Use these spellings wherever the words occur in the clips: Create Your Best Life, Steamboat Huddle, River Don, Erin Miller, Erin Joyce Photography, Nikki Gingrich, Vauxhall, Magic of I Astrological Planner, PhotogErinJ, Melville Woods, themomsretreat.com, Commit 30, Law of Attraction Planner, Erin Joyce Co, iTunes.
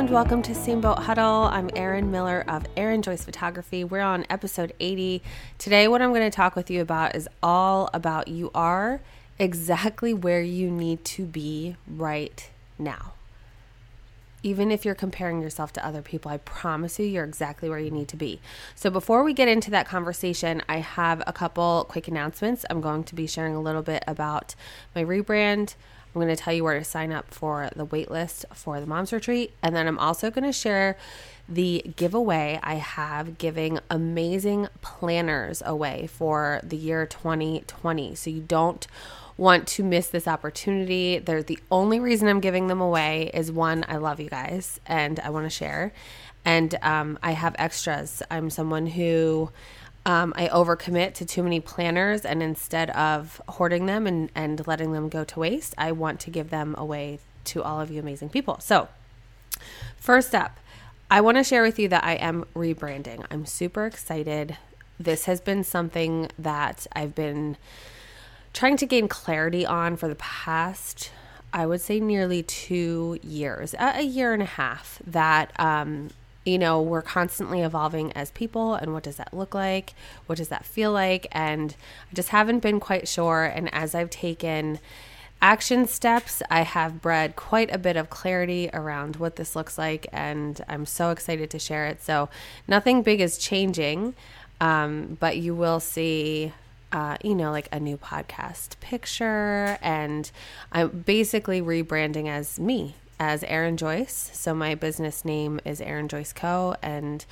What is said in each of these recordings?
and welcome to Steamboat Huddle. I'm Erin Miller of Erin Joyce Photography. We're on episode 80. Today, what I'm going to talk with you about is all about you are exactly where you need to be right now. Even if you're comparing yourself to other people, I promise you, you're exactly where you need to be. So before we get into that conversation, I have a couple quick announcements. I'm going to be sharing a little bit about my rebrand. I'm going to tell you where to sign up for the waitlist for the Mom's Retreat. And then I'm also going to share the giveaway I have giving amazing planners away for the year 2020. So you don't want to miss this opportunity. They're the only reason I'm giving them away is one, I love you guys and I want to share. And I have extras. I'm someone who I overcommit to too many planners, and instead of hoarding them and letting them go to waste, I want to give them away to all of you amazing people. So first up, I want to share with you that I am rebranding. I'm super excited. This has been something that I've been trying to gain clarity on for the past, I would say nearly 2 years, a year and a half, that, you know, we're constantly evolving as people, and what does that look like? What does that feel like? And I just haven't been quite sure. And as I've taken action steps, I have bred quite a bit of clarity around what this looks like, and I'm so excited to share it. So nothing big is changing, but you will see you know, like a new podcast picture, and I'm basically rebranding as me, as Erin Joyce. So my business name is Erin Joyce Co, and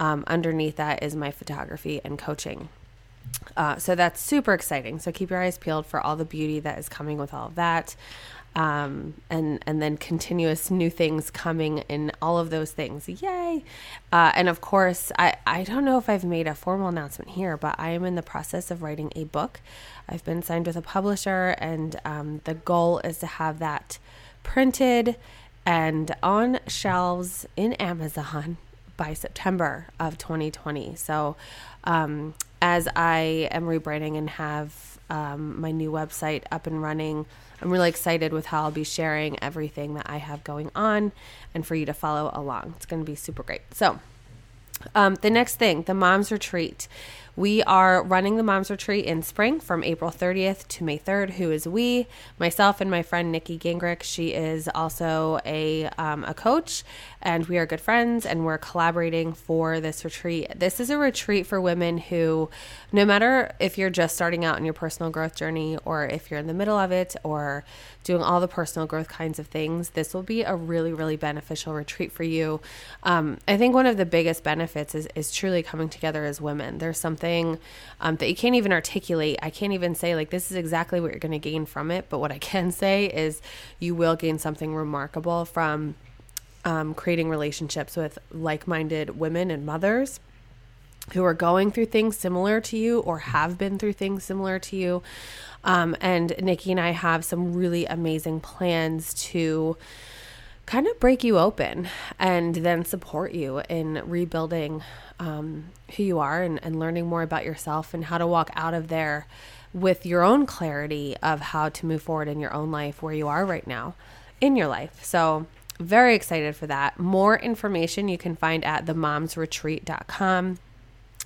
underneath that is my photography and coaching. So that's super exciting. So keep your eyes peeled for all the beauty that is coming with all of that. And then continuous new things coming in all of those things. Yay. And of course, I don't know if I've made a formal announcement here, but I am in the process of writing a book. I've been signed with a publisher, and the goal is to have that printed and on shelves in Amazon by September of 2020. So, as I am rebranding and have my new website up and running, I'm really excited with how I'll be sharing everything that I have going on and for you to follow along. It's going to be super great. So the next thing, the Mom's Retreat. We are running the Mom's Retreat in spring from April 30th to May 3rd. Who is we? Myself and my friend Nikki Gingrich. She is also a coach, and we are good friends, and we're collaborating for this retreat. This is a retreat for women who, no matter if you're just starting out in your personal growth journey or if you're in the middle of it or doing all the personal growth kinds of things, this will be a really, really beneficial retreat for you. I think one of the biggest benefits is truly coming together as women. There's something that you can't even articulate. I can't even say like this is exactly what you're going to gain from it, but what I can say is you will gain something remarkable from creating relationships with like-minded women and mothers who are going through things similar to you or have been through things similar to you. And Nikki and I have some really amazing plans to kind of break you open and then support you in rebuilding who you are and learning more about yourself and how to walk out of there with your own clarity of how to move forward in your own life where you are right now in your life. So very excited for that. More information you can find at themomsretreat.com.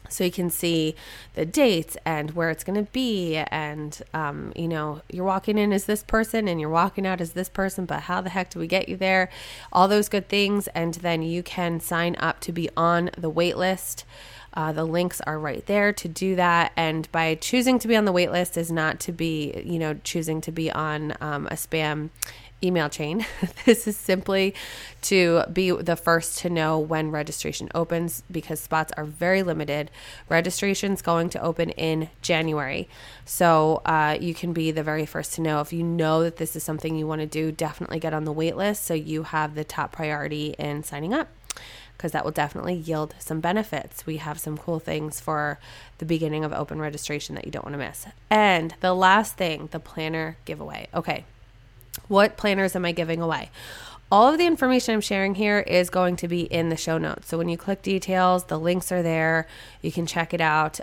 So you can see the dates and where it's going to be. And, you know, you're walking in as this person and you're walking out as this person, but how the heck do we get you there? All those good things. And then you can sign up to be on the wait list. The links are right there to do that. And by choosing to be on the wait list is not to be, you know, choosing to be on a spam email chain. This is simply to be the first to know when registration opens because spots are very limited. Registration's going to open in January. So you can be the very first to know. If you know that this is something you want to do, definitely get on the wait list so you have the top priority in signing up, because that will definitely yield some benefits. We have some cool things for the beginning of open registration that you don't want to miss. And the last thing, the planner giveaway. Okay. What planners am I giving away? All of the information I'm sharing here is going to be in the show notes. So when you click details, the links are there. You can check it out.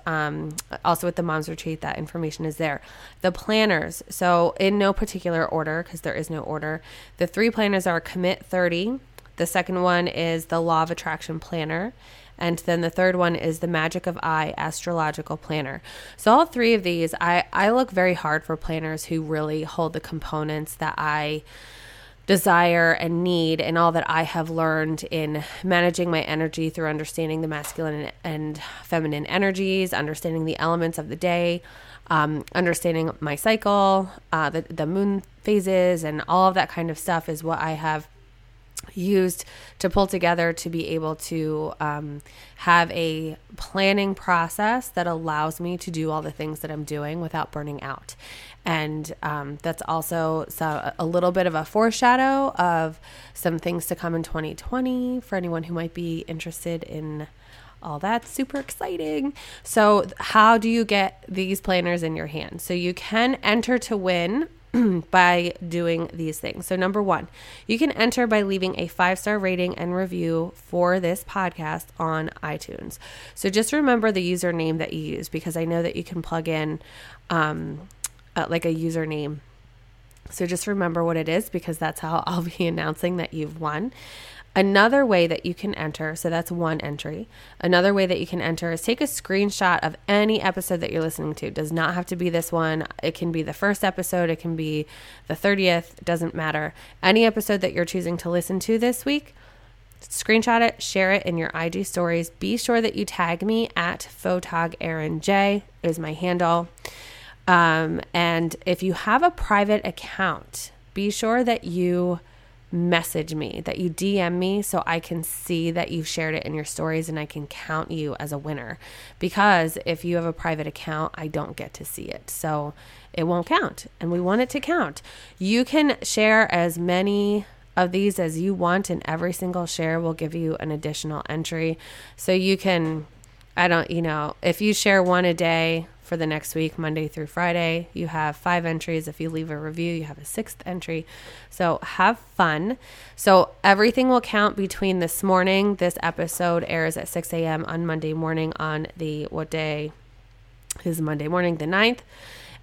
Also with the Mom's Retreat, that information is there. The planners. So in no particular order, because there is no order, the three planners are Commit 30, The second one is the Law of Attraction Planner. And then the third one is the Magic of I Astrological Planner. So all three of these, I look very hard for planners who really hold the components that I desire and need, and all that I have learned in managing my energy through understanding the masculine and feminine energies, understanding the elements of the day, understanding my cycle, the moon phases, and all of that kind of stuff is what I have used to pull together to be able to have a planning process that allows me to do all the things that I'm doing without burning out. And that's also a little bit of a foreshadow of some things to come in 2020 for anyone who might be interested in all that. Super exciting. So how do you get these planners in your hand? So you can enter to win by doing these things. So number one, you can enter by leaving a 5-star rating and review for this podcast on iTunes. So just remember the username that you use, because I know that you can plug in like a username. So just remember what it is, because that's how I'll be announcing that you've won. Another way that you can enter, so that's one entry. Another way that you can enter is take a screenshot of any episode that you're listening to. It does not have to be this one. It can be the first episode. It can be the 30th. It doesn't matter. Any episode that you're choosing to listen to this week, screenshot it, share it in your IG stories. Be sure that you tag me at PhotogErinJ is my handle. And if you have a private account, be sure that you message me, that you DM me, so I can see that you've shared it in your stories and I can count you as a winner. Because if you have a private account, I don't get to see it. So it won't count, and we want it to count. You can share as many of these as you want, and every single share will give you an additional entry. So you can, if you share one a day for the next week, Monday through Friday, you have 5 entries. If you leave a review, you have a 6th entry. So have fun. So everything will count between this morning. This episode airs at 6 a.m. on Monday morning on the, what day is Monday morning? The 9th.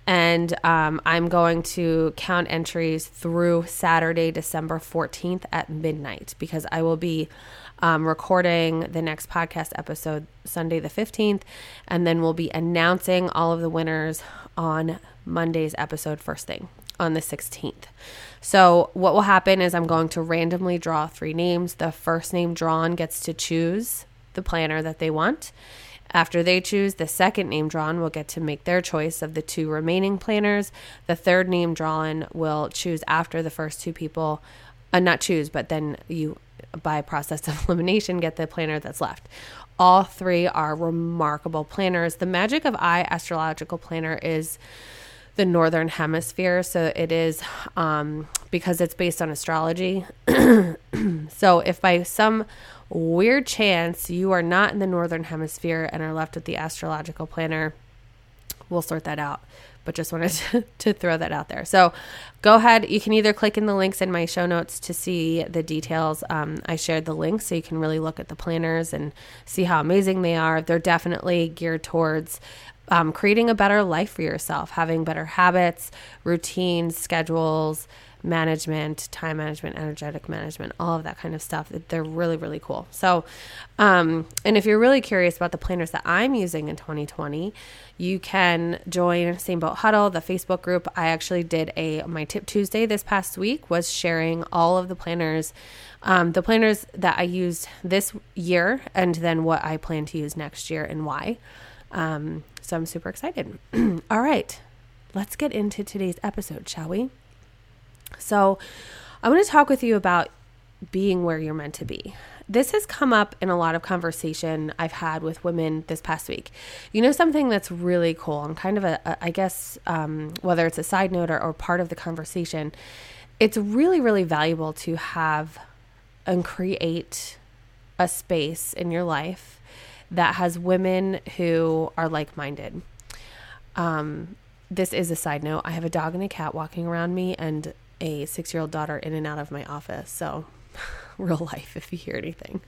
And I'm going to count entries through Saturday, December 14th at midnight, because I will be recording the next podcast episode Sunday the 15th, and then we'll be announcing all of the winners on Monday's episode first thing on the 16th. So what will happen is I'm going to randomly draw 3 names. The first name drawn gets to choose the planner that they want. After they choose, the second name drawn will get to make their choice of the 2 remaining planners. The third name drawn will choose after the first 2 people, not choose, but then you, by process of elimination, get the planner that's left. All 3 are remarkable planners. The Magic of I Astrological Planner is the Northern Hemisphere. So it is, because it's based on astrology. So if by some weird chance you are not in the Northern Hemisphere and are left with the astrological planner, we'll sort that out. But just wanted to throw that out there. So go ahead. You can either click in the links in my show notes to see the details. I shared the links so you can really look at the planners and see how amazing they are. They're definitely geared towards creating a better life for yourself, having better habits, routines, schedules, management, time management, energetic management, all of that kind of stuff. They're really, really cool. So, and if you're really curious about the planners that I'm using in 2020, you can join Steamboat Huddle, the Facebook group. I actually did my Tip Tuesday this past week was sharing all of the planners that I used this year, and then what I plan to use next year and why. So I'm super excited. All right, let's get into today's episode, shall we? So I want to talk with you about being where you're meant to be. This has come up in a lot of conversation I've had with women this past week. You know, something that's really cool and kind of whether it's a side note or part of the conversation, it's really, really valuable to have and create a space in your life that has women who are like-minded. This is a side note. I have a dog and a cat walking around me and a 6-year-old daughter in and out of my office. So real life, if you hear anything.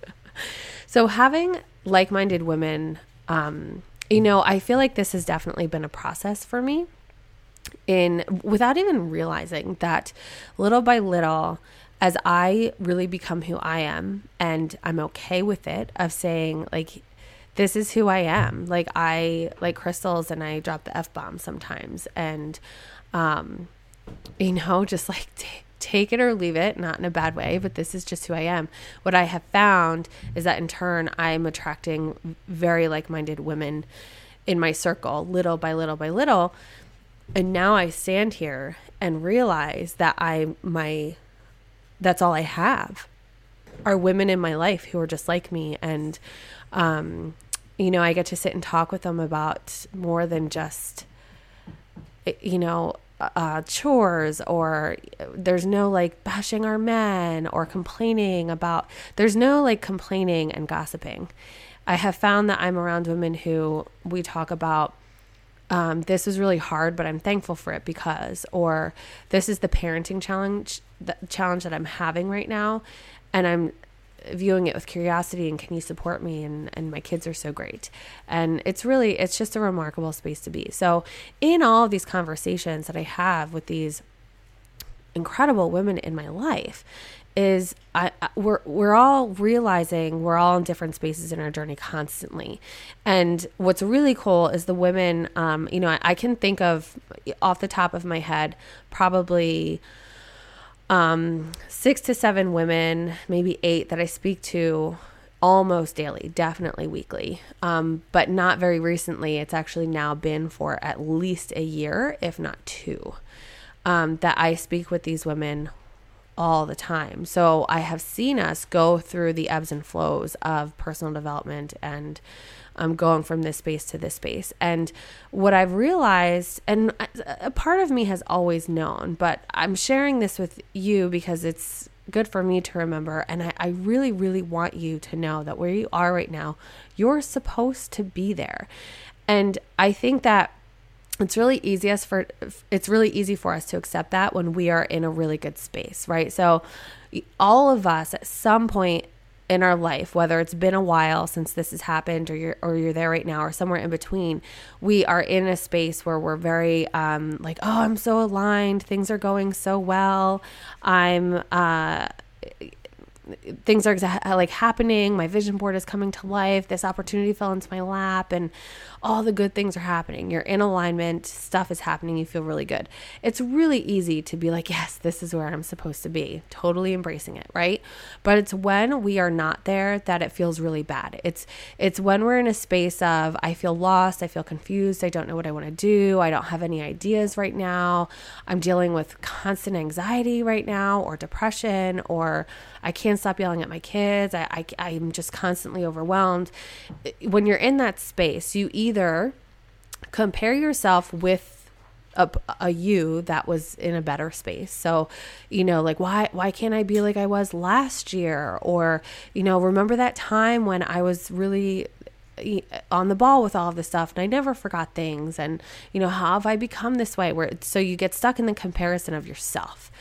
So having like-minded women, I feel like this has definitely been a process for me without even realizing that little by little, as I really become who I am, and I'm okay with it, of saying, like, this is who I am. Like, I like crystals and I drop the F-bomb sometimes, and, you know, just like take it or leave it, not in a bad way, but this is just who I am. What I have found is that in turn, I'm attracting very like-minded women in my circle, little by little by little. And now I stand here and realize that that's all I have are women in my life who are just like me. And, you know, I get to sit and talk with them about more than just, you know, chores, or there's no like bashing our men or complaining about, there's no like complaining and gossiping. I have found that I'm around women who we talk about, this is really hard, but I'm thankful for it because, or this is the parenting challenge that I'm having right now. And I'm viewing it with curiosity, and can you support me? And my kids are so great. And it's just a remarkable space to be. So in all of these conversations that I have with these incredible women in my life is we're all realizing we're all in different spaces in our journey constantly. And what's really cool is the women, you know, I can think of off the top of my head, probably, 6 to 7 women, maybe 8 that I speak to almost daily, definitely weekly. But not very recently. It's actually now been for at least a year, if not 2, that I speak with these women all the time. So I have seen us go through the ebbs and flows of personal development and going from this space to this space. And what I've realized, and a part of me has always known, but I'm sharing this with you because it's good for me to remember. And I really, really want you to know that where you are right now, you're supposed to be there. And I think that it's really easy for us to accept that when we are in a really good space, right? So all of us at some point in our life, whether it's been a while since this has happened, or you're there right now, or somewhere in between, we are in a space where we're very like, oh, I'm so aligned, things are going so well, things are like happening. My vision board is coming to life. This opportunity fell into my lap and all the good things are happening. You're in alignment. Stuff is happening. You feel really good. It's really easy to be like, yes, this is where I'm supposed to be. Totally embracing it. Right. But it's when we are not there that it feels really bad. It's when we're in a space of, I feel lost. I feel confused. I don't know what I want to do. I don't have any ideas right now. I'm dealing with constant anxiety right now, or depression, or I can't stop yelling at my kids. I'm just constantly overwhelmed. When you're in that space, you either compare yourself with a you that was in a better space. So, you know, like, why can't I be like I was last year? Or, you know, remember that time when I was really on the ball with all of this stuff and I never forgot things, and, you know, how have I become this way? So you get stuck in the comparison of yourself.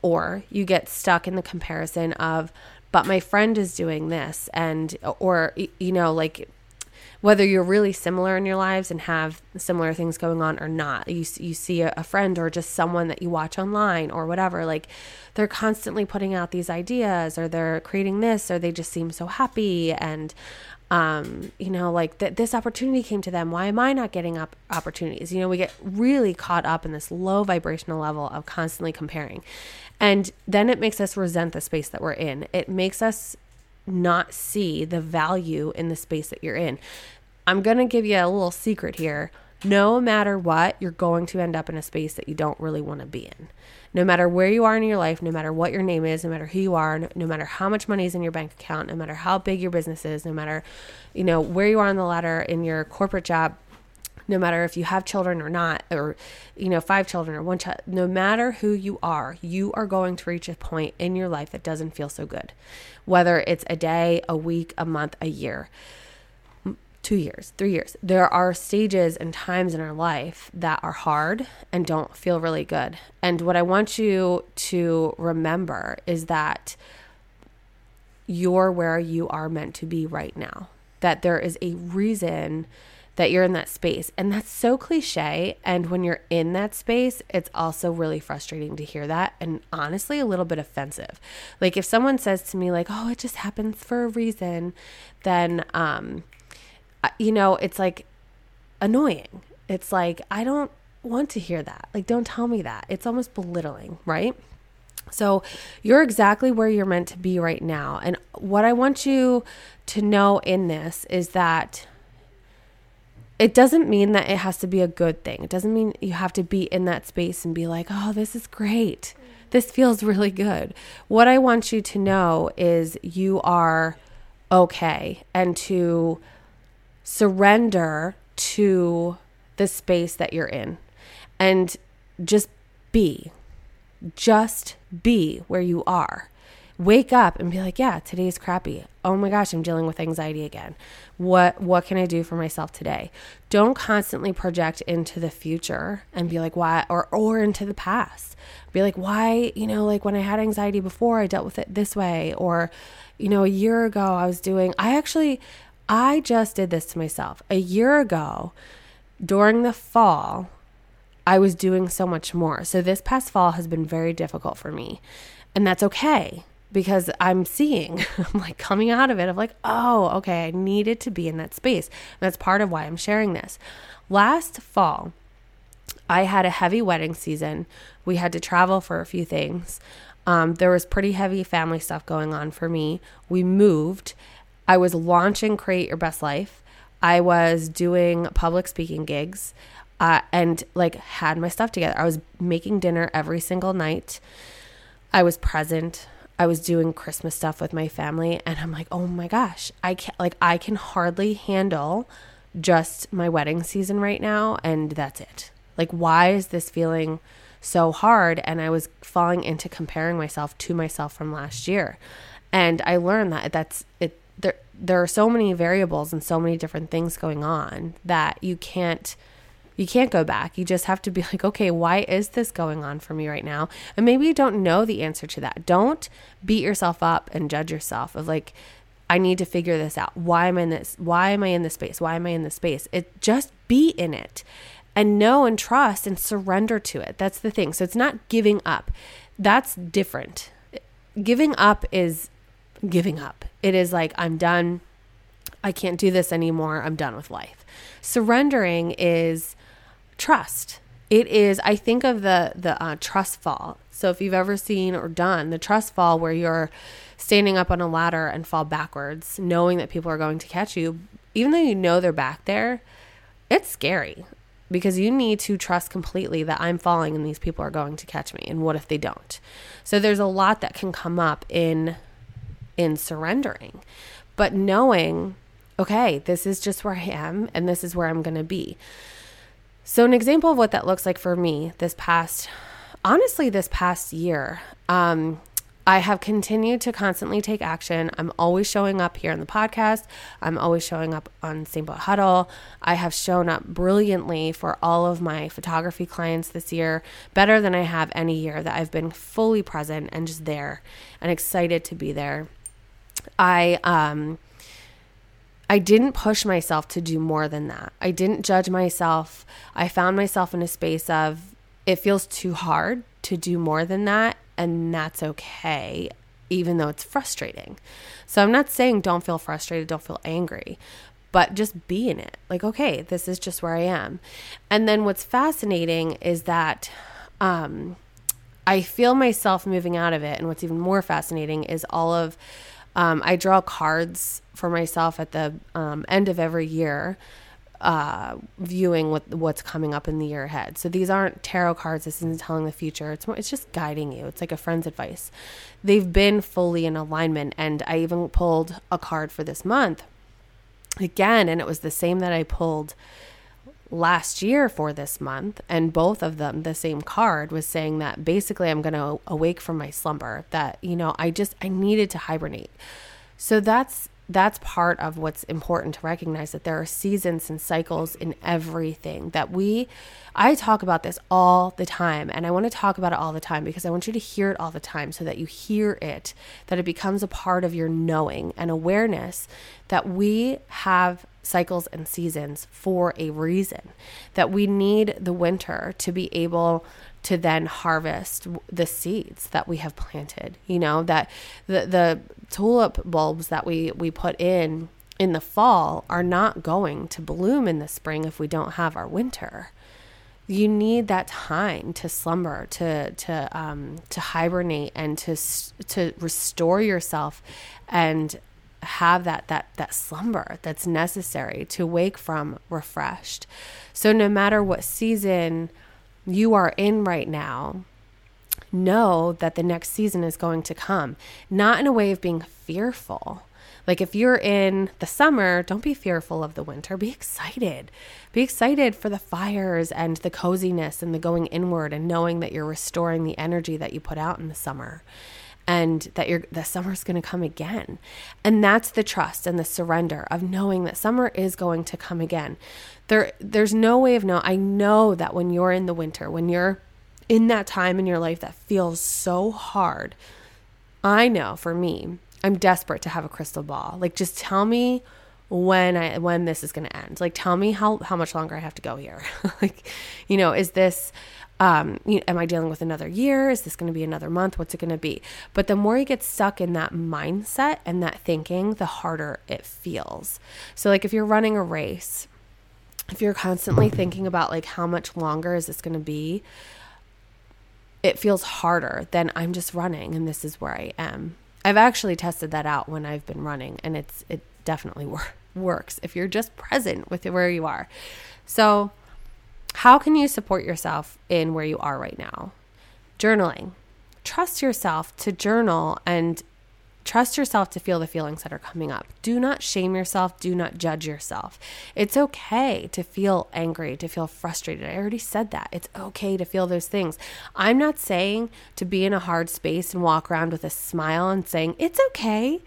Or you get stuck in the comparison of, but my friend is doing this, or, you know, like, whether you're really similar in your lives and have similar things going on or not, you see a friend or just someone that you watch online or whatever, like they're constantly putting out these ideas, or they're creating this, or they just seem so happy. And, you know, like this opportunity came to them. Why am I not getting opportunities? You know, we get really caught up in this low vibrational level of constantly comparing. And then it makes us resent the space that we're in. It makes us not see the value in the space that you're in. I'm going to give you a little secret here. No matter what, you're going to end up in a space that you don't really want to be in. No matter where you are in your life, no matter what your name is, no matter who you are, no matter how much money is in your bank account, no matter how big your business is, no matter, you know, where you are on the ladder in your corporate job, no matter if you have children or not, or, you know, 5 children or 1 child, no matter who you are going to reach a point in your life that doesn't feel so good, whether it's a day, a week, a month, a year, 2 years, 3 years. There are stages and times in our life that are hard and don't feel really good. And what I want you to remember is that you're where you are meant to be right now, that there is a reason that you're in that space. And that's so cliche. And when you're in that space, it's also really frustrating to hear that. And honestly, a little bit offensive. Like if someone says to me like, oh, it just happens for a reason, then, you know, it's like annoying. It's like, I don't want to hear that. Like, don't tell me that. It's almost belittling, right? So you're exactly where you're meant to be right now. And what I want you to know in this is that it doesn't mean that it has to be a good thing. It doesn't mean you have to be in that space and be like, oh, this is great. This feels really good. What I want you to know is you are okay, and to surrender to the space that you're in and just be where you are. Wake up and be like, yeah, today's crappy. Oh my gosh, I'm dealing with anxiety again. What can I do for myself today? Don't constantly project into the future and be like, why, or into the past. Be like, why, you know, like when I had anxiety before, I dealt with it this way, or, you know, a year ago I just did this to myself. A year ago during the fall, I was doing so much more. So this past fall has been very difficult for me. And that's okay, because I'm like coming out of it. I'm like, oh, okay, I needed to be in that space. And that's part of why I'm sharing this. Last fall, I had a heavy wedding season. We had to travel for a few things. There was pretty heavy family stuff going on for me. We moved. I was launching Create Your Best Life. I was doing public speaking gigs. And like had my stuff together. I was making dinner every single night. I was present. I was doing Christmas stuff with my family. And I'm like, oh my gosh, I can hardly handle just my wedding season right now. And that's it. Like, why is this feeling so hard? And I was falling into comparing myself to myself from last year. And I learned that that's it. There are so many variables and so many different things going on that you can't go back. You just have to be like, okay, why is this going on for me right now? And maybe you don't know the answer to that. Don't beat yourself up and judge yourself of like, I need to figure this out. Why am I in this space? It just be in it and know and trust and surrender to it. That's the thing. So it's not giving up. That's different. Giving up is giving up. It is like, I'm done. I can't do this anymore. I'm done with life. Surrendering is trust. It is, I think of the trust fall. So if you've ever seen or done the trust fall where you're standing up on a ladder and fall backwards, knowing that people are going to catch you, even though you know they're back there, it's scary because you need to trust completely that I'm falling and these people are going to catch me. And what if they don't? So there's a lot that can come up in surrendering, but knowing, okay, this is just where I am and this is where I'm going to be. So an example of what that looks like for me this past year, I have continued to constantly take action. I'm always showing up here in the podcast. I'm always showing up on Steamboat Huddle. I have shown up brilliantly for all of my photography clients this year, better than I have any year that I've been fully present and just there and excited to be there. I didn't push myself to do more than that. I didn't judge myself. I found myself in a space of, it feels too hard to do more than that, and that's okay, even though it's frustrating. So I'm not saying don't feel frustrated, don't feel angry, but just be in it. Like, okay, this is just where I am. And then what's fascinating is that I feel myself moving out of it, and what's even more fascinating is all of I draw cards for myself at the end of every year, viewing what's coming up in the year ahead. So these aren't tarot cards. This isn't telling the future. It's just guiding you. It's like a friend's advice. They've been fully in alignment. And I even pulled a card for this month again, and it was the same that I pulled last year for this month. And both of them, the same card was saying that basically I'm going to awake from my slumber, that, you know, I needed to hibernate. So that's part of what's important to recognize, that there are seasons and cycles in everything that I talk about this all the time. And I want to talk about it all the time because I want you to hear it all the time so that you hear it, that it becomes a part of your knowing and awareness that we have cycles and seasons for a reason, that we need the winter to be able to then harvest the seeds that we have planted, you know, that the tulip bulbs that we put in the fall are not going to bloom in the spring if we don't have our winter. You need that time to slumber, to hibernate, and to restore yourself, and have that slumber that's necessary to wake from refreshed. So no matter what season you are in right now, know that the next season is going to come, not in a way of being fearful. Like if you're in the summer, don't be fearful of the winter. Be excited. Be excited for the fires and the coziness and the going inward and knowing that you're restoring the energy that you put out in the summer, and that the summer's going to come again. And that's the trust and the surrender of knowing that summer is going to come again. There's no way of knowing. I know that when you're in the winter, when you're in that time in your life that feels so hard, I know for me, I'm desperate to have a crystal ball. Like, just tell me when this is going to end. Like, tell me how much longer I have to go here. Like, you know, is this, am I dealing with another year? Is this going to be another month? What's it going to be? But the more you get stuck in that mindset and that thinking, the harder it feels. So like if you're running a race, if you're constantly thinking about like how much longer is this going to be, it feels harder than I'm just running and this is where I am. I've actually tested that out when I've been running, and it definitely works if you're just present with where you are. So how can you support yourself in where you are right now? Journaling. Trust yourself to journal and trust yourself to feel the feelings that are coming up. Do not shame yourself. Do not judge yourself. It's okay to feel angry, to feel frustrated. I already said that. It's okay to feel those things. I'm not saying to be in a hard space and walk around with a smile and saying, it's okay,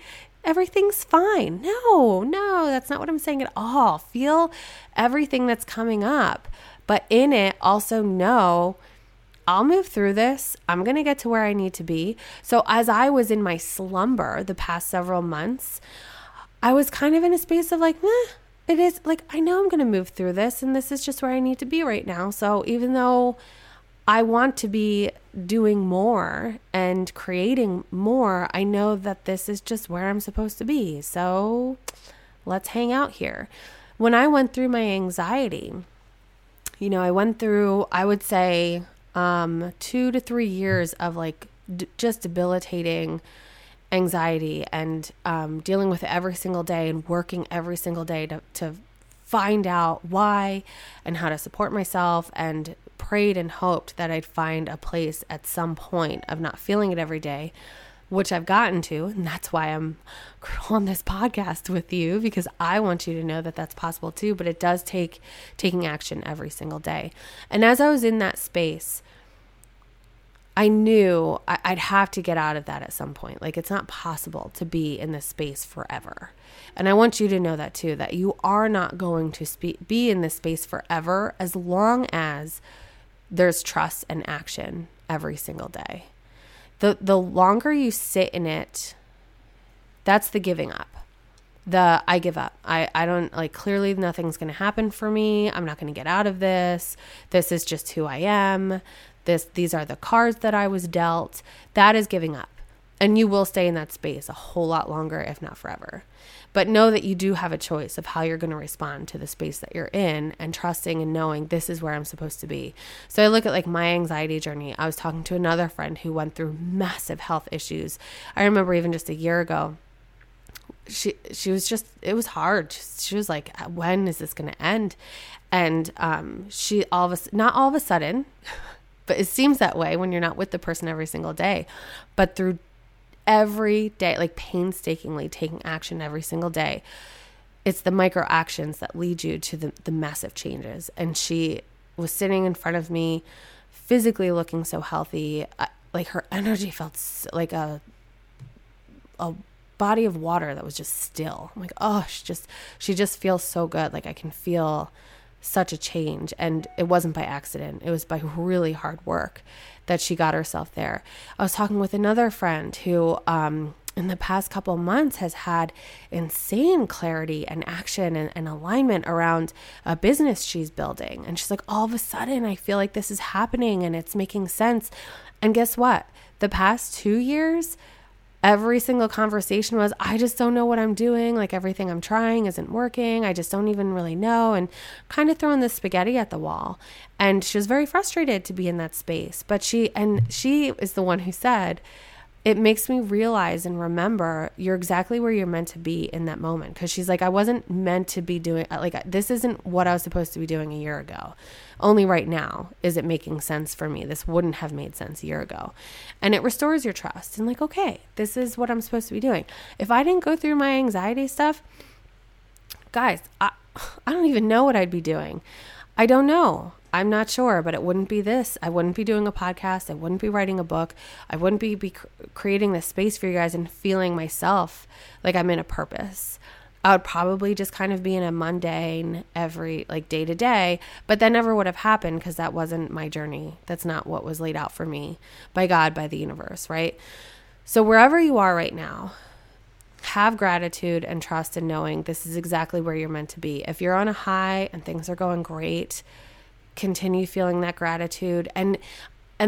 everything's fine. No, that's not what I'm saying at all. Feel everything that's coming up, but in it also know, I'll move through this. I'm going to get to where I need to be. So as I was in my slumber the past several months, I was kind of in a space of like, it is like, I know I'm going to move through this, and this is just where I need to be right now. So even though I want to be doing more and creating more, I know that this is just where I'm supposed to be. So let's hang out here. When I went through my anxiety, you know, I went through, I would say, 2 to 3 years of like just debilitating anxiety and dealing with it every single day and working every single day to find out why and how to support myself, and prayed and hoped that I'd find a place at some point of not feeling it every day, which I've gotten to. And that's why I'm on this podcast with you, because I want you to know that that's possible too, but it does take taking action every single day. And as I was in that space, I knew I'd have to get out of that at some point. Like, it's not possible to be in this space forever. And I want you to know that too, that you are not going to be in this space forever as long as there's trust and action every single day. The longer you sit in it, that's the giving up. The I give up. I don't, like, clearly nothing's going to happen for me. I'm not going to get out of this. This is just who I am. These are the cards that I was dealt. That is giving up. And you will stay in that space a whole lot longer, if not forever. But know that you do have a choice of how you're going to respond to the space that you're in, and trusting and knowing this is where I'm supposed to be. So I look at like my anxiety journey. I was talking to another friend who went through massive health issues. I remember even just a year ago, she was just, it was hard. She was like, when is this going to end? And she not all of a sudden, but it seems that way when you're not with the person every single day, but through every day, like painstakingly taking action every single day. It's the micro actions that lead you to the massive changes. And she was sitting in front of me, physically looking so healthy. Like her energy felt like a body of water that was just still. I'm like, oh, she just feels so good. Like I can feel such a change. And it wasn't by accident. It was by really hard work that she got herself there. I was talking with another friend who in the past couple months has had insane clarity and action and alignment around a business she's building. And she's like, all of a sudden, I feel like this is happening and it's making sense. And guess what? The past 2 years, every single conversation was, I just don't know what I'm doing. Like, everything I'm trying isn't working. I just don't even really know. And kind of throwing the spaghetti at the wall. And she was very frustrated to be in that space. But she is the one who said, it makes me realize and remember you're exactly where you're meant to be in that moment. Because she's like, I wasn't meant to be doing, like, this isn't what I was supposed to be doing a year ago. Only right now is it making sense for me. This wouldn't have made sense a year ago. And it restores your trust. And like, okay, this is what I'm supposed to be doing. If I didn't go through my anxiety stuff, guys, I don't even know what I'd be doing. I don't know. I'm not sure, but it wouldn't be this. I wouldn't be doing a podcast. I wouldn't be writing a book. I wouldn't be creating this space for you guys and feeling myself like I'm in a purpose. I would probably just kind of be in a mundane day to day, but that never would have happened because that wasn't my journey. That's not what was laid out for me by God, by the universe, right? So wherever you are right now, have gratitude and trust in knowing this is exactly where you're meant to be. If you're on a high and things are going great, continue feeling that gratitude. And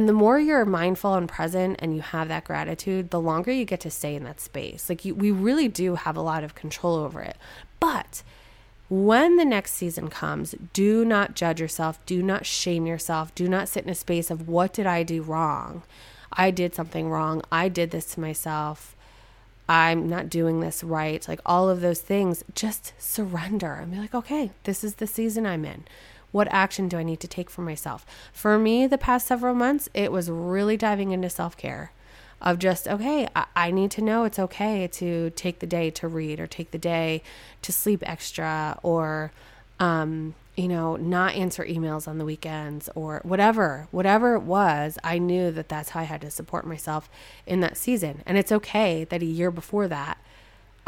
the more you're mindful and present and you have that gratitude, the longer you get to stay in that space. Like, we really do have a lot of control over it. But when the next season comes, do not judge yourself. Do not shame yourself. Do not sit in a space of, what did I do wrong? I did something wrong. I did this to myself. I'm not doing this right. Like, all of those things, just surrender and be like, okay, this is the season I'm in. What action do I need to take for myself? For me, the past several months, it was really diving into self-care of just, okay, I need to know it's okay to take the day to read or take the day to sleep extra or, not answer emails on the weekends or whatever it was. I knew that that's how I had to support myself in that season. And it's okay that a year before that,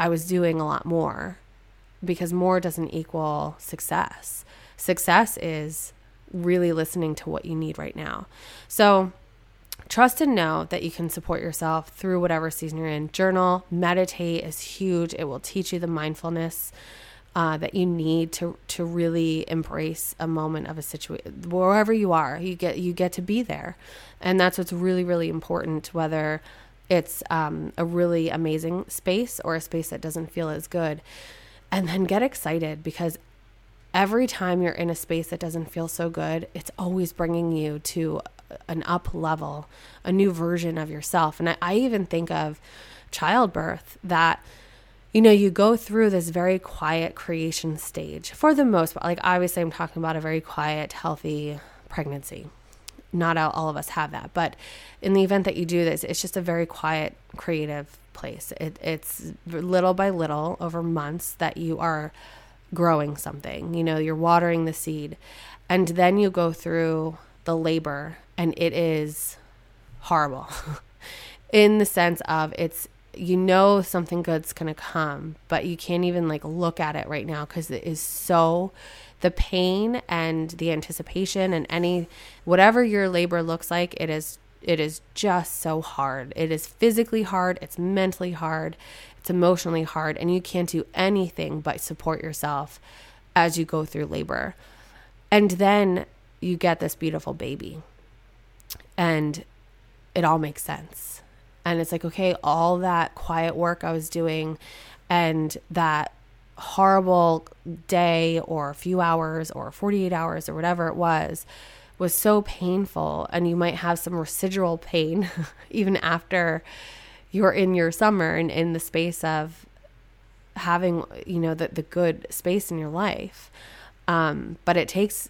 I was doing a lot more, because more doesn't equal success. Success is really listening to what you need right now. So trust and know that you can support yourself through whatever season you're in. Journal, meditate is huge. It will teach you the mindfulness that you need to really embrace a moment of a situation. Wherever you are, you get to be there. And that's what's really, really important, whether it's a really amazing space or a space that doesn't feel as good. And then get excited, because every time you're in a space that doesn't feel so good, it's always bringing you to an up level, a new version of yourself. And I even think of childbirth, that, you go through this very quiet creation stage for the most part. Like, obviously I'm talking about a very quiet, healthy pregnancy. Not all of us have that, but in the event that you do this, it's just a very quiet, creative place. It's little by little over months that you are growing something, you're watering the seed, and then you go through the labor, and it is horrible in the sense of it's, something good's going to come, but you can't even look at it right now, because it is so, the pain and the anticipation and whatever your labor looks like, it is just so hard. It is physically hard. It's mentally hard. It's emotionally hard. And you can't do anything but support yourself as you go through labor. And then you get this beautiful baby, and it all makes sense. And it's like, okay, all that quiet work I was doing and that horrible day or a few hours or 48 hours or whatever it was so painful. And you might have some residual pain even after you're in your summer and in the space of having, the good space in your life. But it takes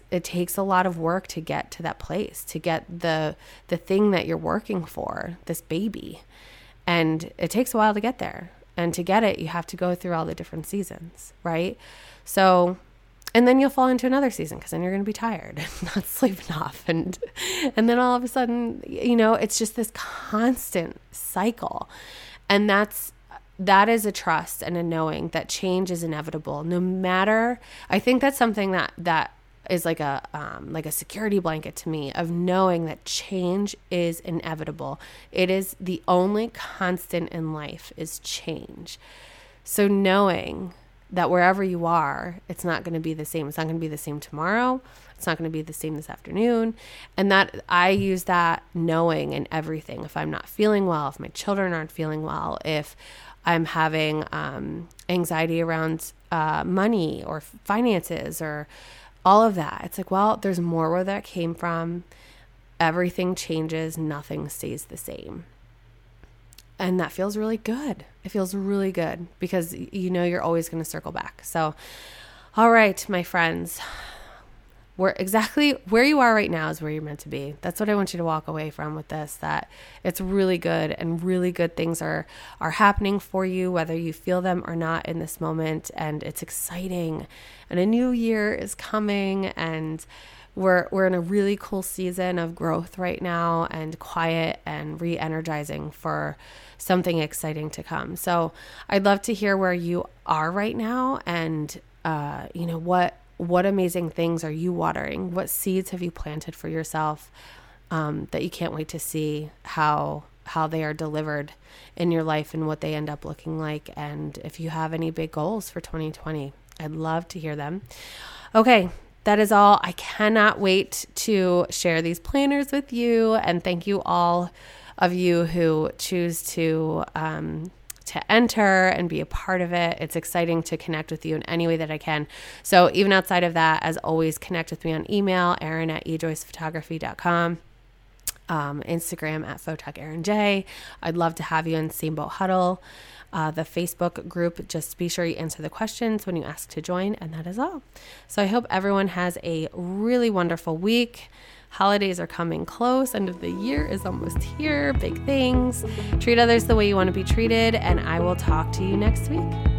a lot of work to get to that place, to get the thing that you're working for, this baby. And it takes a while to get there. And to get it, you have to go through all the different seasons, right? So, and then you'll fall into another season, because then you're going to be tired and not sleep enough. And then all of a sudden, it's just this constant cycle. And that is a trust and a knowing that change is inevitable. No matter, I think that's something that is like a security blanket to me of knowing that change is inevitable. It is the only constant in life is change. So knowing that wherever you are, it's not going to be the same. It's not going to be the same tomorrow. It's not going to be the same this afternoon. And that I use that knowing in everything. If I'm not feeling well, if my children aren't feeling well, if I'm having anxiety around money or finances or all of that, it's like, well, there's more where that came from. Everything changes. Nothing stays the same. And that feels really good. It feels really good because you know you're always going to circle back. So, all right, my friends, we're exactly where you are right now is where you're meant to be. That's what I want you to walk away from with this, that it's really good and really good things are happening for you, whether you feel them or not in this moment. And it's exciting. And a new year is coming, and we're in a really cool season of growth right now, and quiet and re-energizing for something exciting to come. So I'd love to hear where you are right now, and you know, what amazing things are you watering? What seeds have you planted for yourself that you can't wait to see how they are delivered in your life and what they end up looking like? And if you have any big goals for 2020, I'd love to hear them. Okay. That is all. I cannot wait to share these planners with you, and thank you all of you who choose to enter and be a part of it. It's exciting to connect with you in any way that I can. So even outside of that, as always, connect with me on email, erin@ejoycephotography.com. Instagram @photogerinj. I'd love to have you in Steamboat Huddle, the Facebook group. Just be sure you answer the questions when you ask to join, and that is all. So I hope everyone has a really wonderful week. Holidays are coming close. End of the year is almost here. Big things. Treat others the way you want to be treated, and I will talk to you next week.